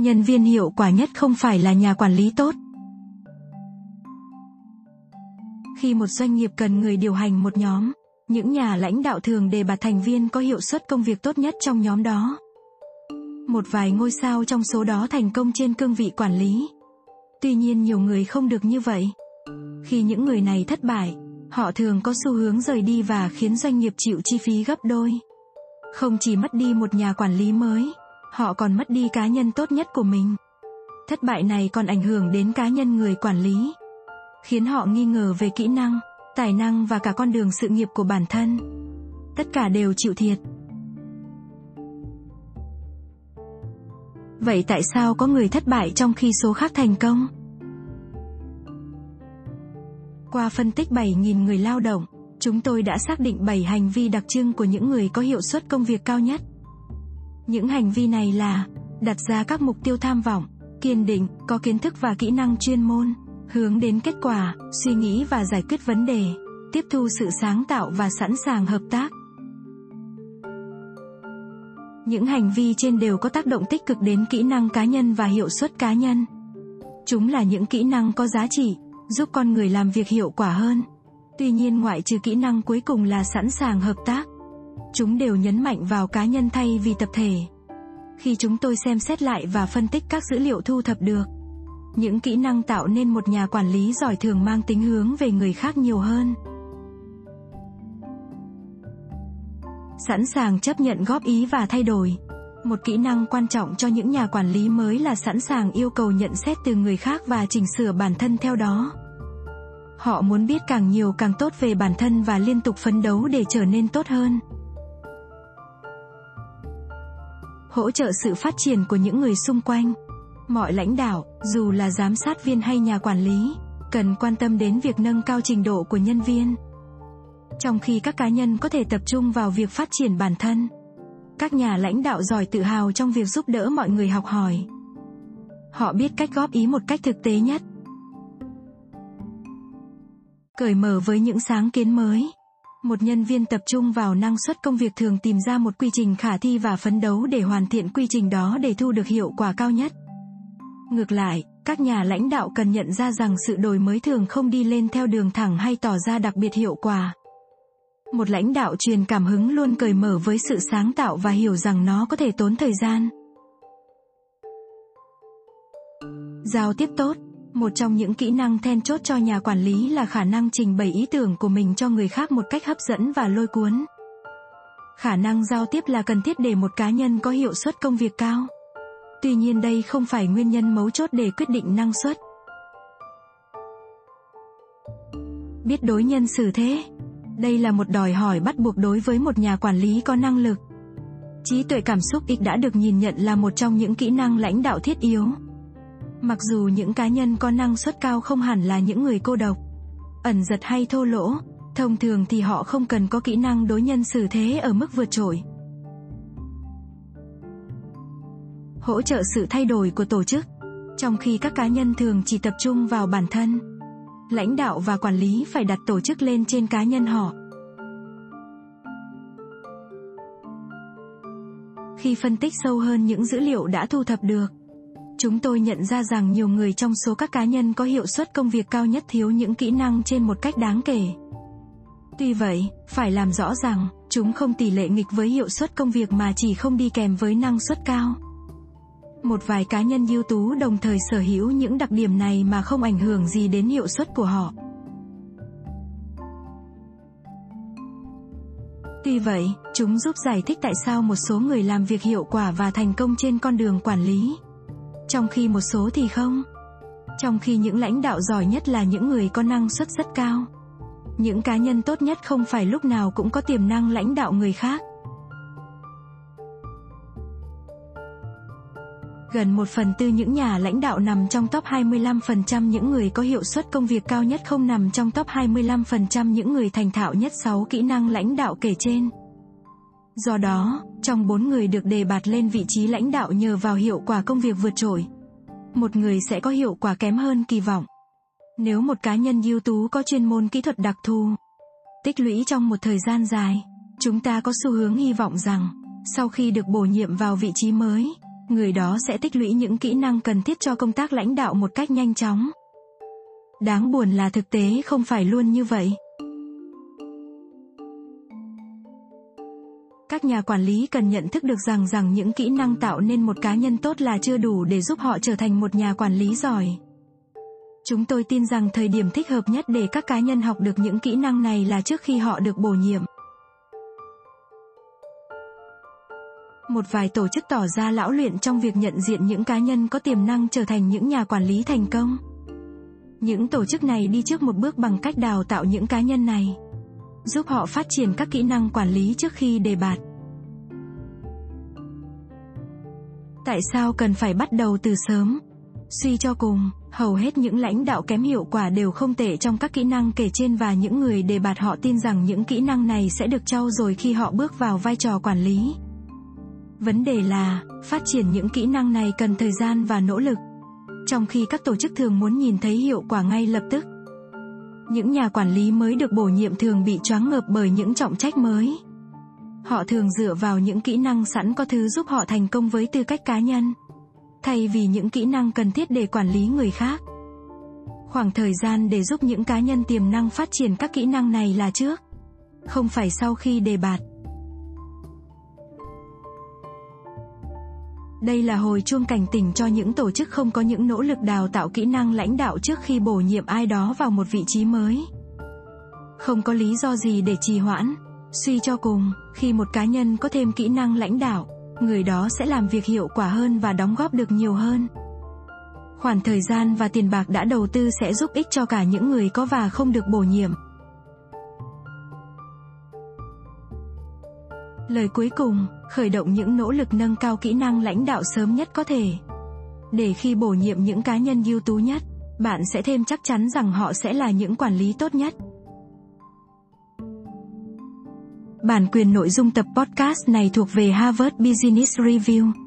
Nhân viên hiệu quả nhất không phải là nhà quản lý tốt. Khi một doanh nghiệp cần người điều hành một nhóm, những nhà lãnh đạo thường đề bạt thành viên có hiệu suất công việc tốt nhất trong nhóm đó. Một vài ngôi sao trong số đó thành công trên cương vị quản lý. Tuy nhiên nhiều người không được như vậy. Khi những người này thất bại, họ thường có xu hướng rời đi và khiến doanh nghiệp chịu chi phí gấp đôi. Không chỉ mất đi một nhà quản lý mới, họ còn mất đi cá nhân tốt nhất của mình. Thất bại này còn ảnh hưởng đến cá nhân người quản lý, khiến họ nghi ngờ về kỹ năng, tài năng và cả con đường sự nghiệp của bản thân. Tất cả đều chịu thiệt. Vậy tại sao có người thất bại trong khi số khác thành công? Qua phân tích 7.000 người lao động, chúng tôi đã xác định 7 hành vi đặc trưng của những người có hiệu suất công việc cao nhất. Những hành vi này là đặt ra các mục tiêu tham vọng, kiên định, có kiến thức và kỹ năng chuyên môn, hướng đến kết quả, suy nghĩ và giải quyết vấn đề, tiếp thu sự sáng tạo và sẵn sàng hợp tác. Những hành vi trên đều có tác động tích cực đến kỹ năng cá nhân và hiệu suất cá nhân. Chúng là những kỹ năng có giá trị, giúp con người làm việc hiệu quả hơn. Tuy nhiên ngoại trừ kỹ năng cuối cùng là sẵn sàng hợp tác, chúng đều nhấn mạnh vào cá nhân thay vì tập thể. Khi chúng tôi xem xét lại và phân tích các dữ liệu thu thập được, những kỹ năng tạo nên một nhà quản lý giỏi thường mang tính hướng về người khác nhiều hơn. Sẵn sàng chấp nhận góp ý và thay đổi. Một kỹ năng quan trọng cho những nhà quản lý mới là sẵn sàng yêu cầu nhận xét từ người khác và chỉnh sửa bản thân theo đó. Họ muốn biết càng nhiều càng tốt về bản thân và liên tục phấn đấu để trở nên tốt hơn. Hỗ trợ sự phát triển của những người xung quanh. Mọi lãnh đạo, dù là giám sát viên hay nhà quản lý, cần quan tâm đến việc nâng cao trình độ của nhân viên. Trong khi các cá nhân có thể tập trung vào việc phát triển bản thân, các nhà lãnh đạo giỏi tự hào trong việc giúp đỡ mọi người học hỏi. Họ biết cách góp ý một cách thực tế nhất. Cởi mở với những sáng kiến mới. Một nhân viên tập trung vào năng suất công việc thường tìm ra một quy trình khả thi và phấn đấu để hoàn thiện quy trình đó để thu được hiệu quả cao nhất. Ngược lại, các nhà lãnh đạo cần nhận ra rằng sự đổi mới thường không đi lên theo đường thẳng hay tỏ ra đặc biệt hiệu quả. Một lãnh đạo truyền cảm hứng luôn cởi mở với sự sáng tạo và hiểu rằng nó có thể tốn thời gian. Giao tiếp tốt. Một trong những kỹ năng then chốt cho nhà quản lý là khả năng trình bày ý tưởng của mình cho người khác một cách hấp dẫn và lôi cuốn. Khả năng giao tiếp là cần thiết để một cá nhân có hiệu suất công việc cao. Tuy nhiên đây không phải nguyên nhân mấu chốt để quyết định năng suất. Biết đối nhân xử thế. Đây là một đòi hỏi bắt buộc đối với một nhà quản lý có năng lực. Trí tuệ cảm xúc đã được nhìn nhận là một trong những kỹ năng lãnh đạo thiết yếu. Mặc dù những cá nhân có năng suất cao không hẳn là những người cô độc, ẩn dật hay thô lỗ, thông thường thì họ không cần có kỹ năng đối nhân xử thế ở mức vượt trội. Hỗ trợ sự thay đổi của tổ chức. Trong khi các cá nhân thường chỉ tập trung vào bản thân, lãnh đạo và quản lý phải đặt tổ chức lên trên cá nhân họ. Khi phân tích sâu hơn những dữ liệu đã thu thập được, chúng tôi nhận ra rằng nhiều người trong số các cá nhân có hiệu suất công việc cao nhất thiếu những kỹ năng trên một cách đáng kể. Tuy vậy, phải làm rõ rằng chúng không tỷ lệ nghịch với hiệu suất công việc mà chỉ không đi kèm với năng suất cao. Một vài cá nhân ưu tú đồng thời sở hữu những đặc điểm này mà không ảnh hưởng gì đến hiệu suất của họ. Tuy vậy, chúng giúp giải thích tại sao một số người làm việc hiệu quả và thành công trên con đường quản lý, trong khi một số thì không. Trong khi những lãnh đạo giỏi nhất là những người có năng suất rất cao, những cá nhân tốt nhất không phải lúc nào cũng có tiềm năng lãnh đạo người khác. Gần 1/4 những nhà lãnh đạo nằm trong top 25% những người có hiệu suất công việc cao nhất không nằm trong top 25% những người thành thạo nhất 6 kỹ năng lãnh đạo kể trên. Do đó, trong 4 người được đề bạt lên vị trí lãnh đạo nhờ vào hiệu quả công việc vượt trội, một người sẽ có hiệu quả kém hơn kỳ vọng. Nếu một cá nhân ưu tú có chuyên môn kỹ thuật đặc thù, tích lũy trong một thời gian dài, chúng ta có xu hướng hy vọng rằng, sau khi được bổ nhiệm vào vị trí mới, người đó sẽ tích lũy những kỹ năng cần thiết cho công tác lãnh đạo một cách nhanh chóng. Đáng buồn là thực tế không phải luôn như vậy. Các nhà quản lý cần nhận thức được rằng những kỹ năng tạo nên một cá nhân tốt là chưa đủ để giúp họ trở thành một nhà quản lý giỏi. Chúng tôi tin rằng thời điểm thích hợp nhất để các cá nhân học được những kỹ năng này là trước khi họ được bổ nhiệm. Một vài tổ chức tỏ ra lão luyện trong việc nhận diện những cá nhân có tiềm năng trở thành những nhà quản lý thành công. Những tổ chức này đi trước một bước bằng cách đào tạo những cá nhân này, giúp họ phát triển các kỹ năng quản lý trước khi đề bạt. Tại sao cần phải bắt đầu từ sớm? Suy cho cùng, hầu hết những lãnh đạo kém hiệu quả đều không tệ trong các kỹ năng kể trên và những người đề bạt họ tin rằng những kỹ năng này sẽ được trau dồi khi họ bước vào vai trò quản lý. Vấn đề là, phát triển những kỹ năng này cần thời gian và nỗ lực, trong khi các tổ chức thường muốn nhìn thấy hiệu quả ngay lập tức. Những nhà quản lý mới được bổ nhiệm thường bị choáng ngợp bởi những trọng trách mới. Họ thường dựa vào những kỹ năng sẵn có thứ giúp họ thành công với tư cách cá nhân, thay vì những kỹ năng cần thiết để quản lý người khác. Khoảng thời gian để giúp những cá nhân tiềm năng phát triển các kỹ năng này là trước, không phải sau khi đề bạt. Đây là hồi chuông cảnh tỉnh cho những tổ chức không có những nỗ lực đào tạo kỹ năng lãnh đạo trước khi bổ nhiệm ai đó vào một vị trí mới. Không có lý do gì để trì hoãn. Suy cho cùng, khi một cá nhân có thêm kỹ năng lãnh đạo, người đó sẽ làm việc hiệu quả hơn và đóng góp được nhiều hơn. Khoản thời gian và tiền bạc đã đầu tư sẽ giúp ích cho cả những người có và không được bổ nhiệm. Lời cuối cùng, khởi động những nỗ lực nâng cao kỹ năng lãnh đạo sớm nhất có thể. Để khi bổ nhiệm những cá nhân ưu tú nhất, bạn sẽ thêm chắc chắn rằng họ sẽ là những quản lý tốt nhất. Bản quyền nội dung tập podcast này thuộc về Harvard Business Review.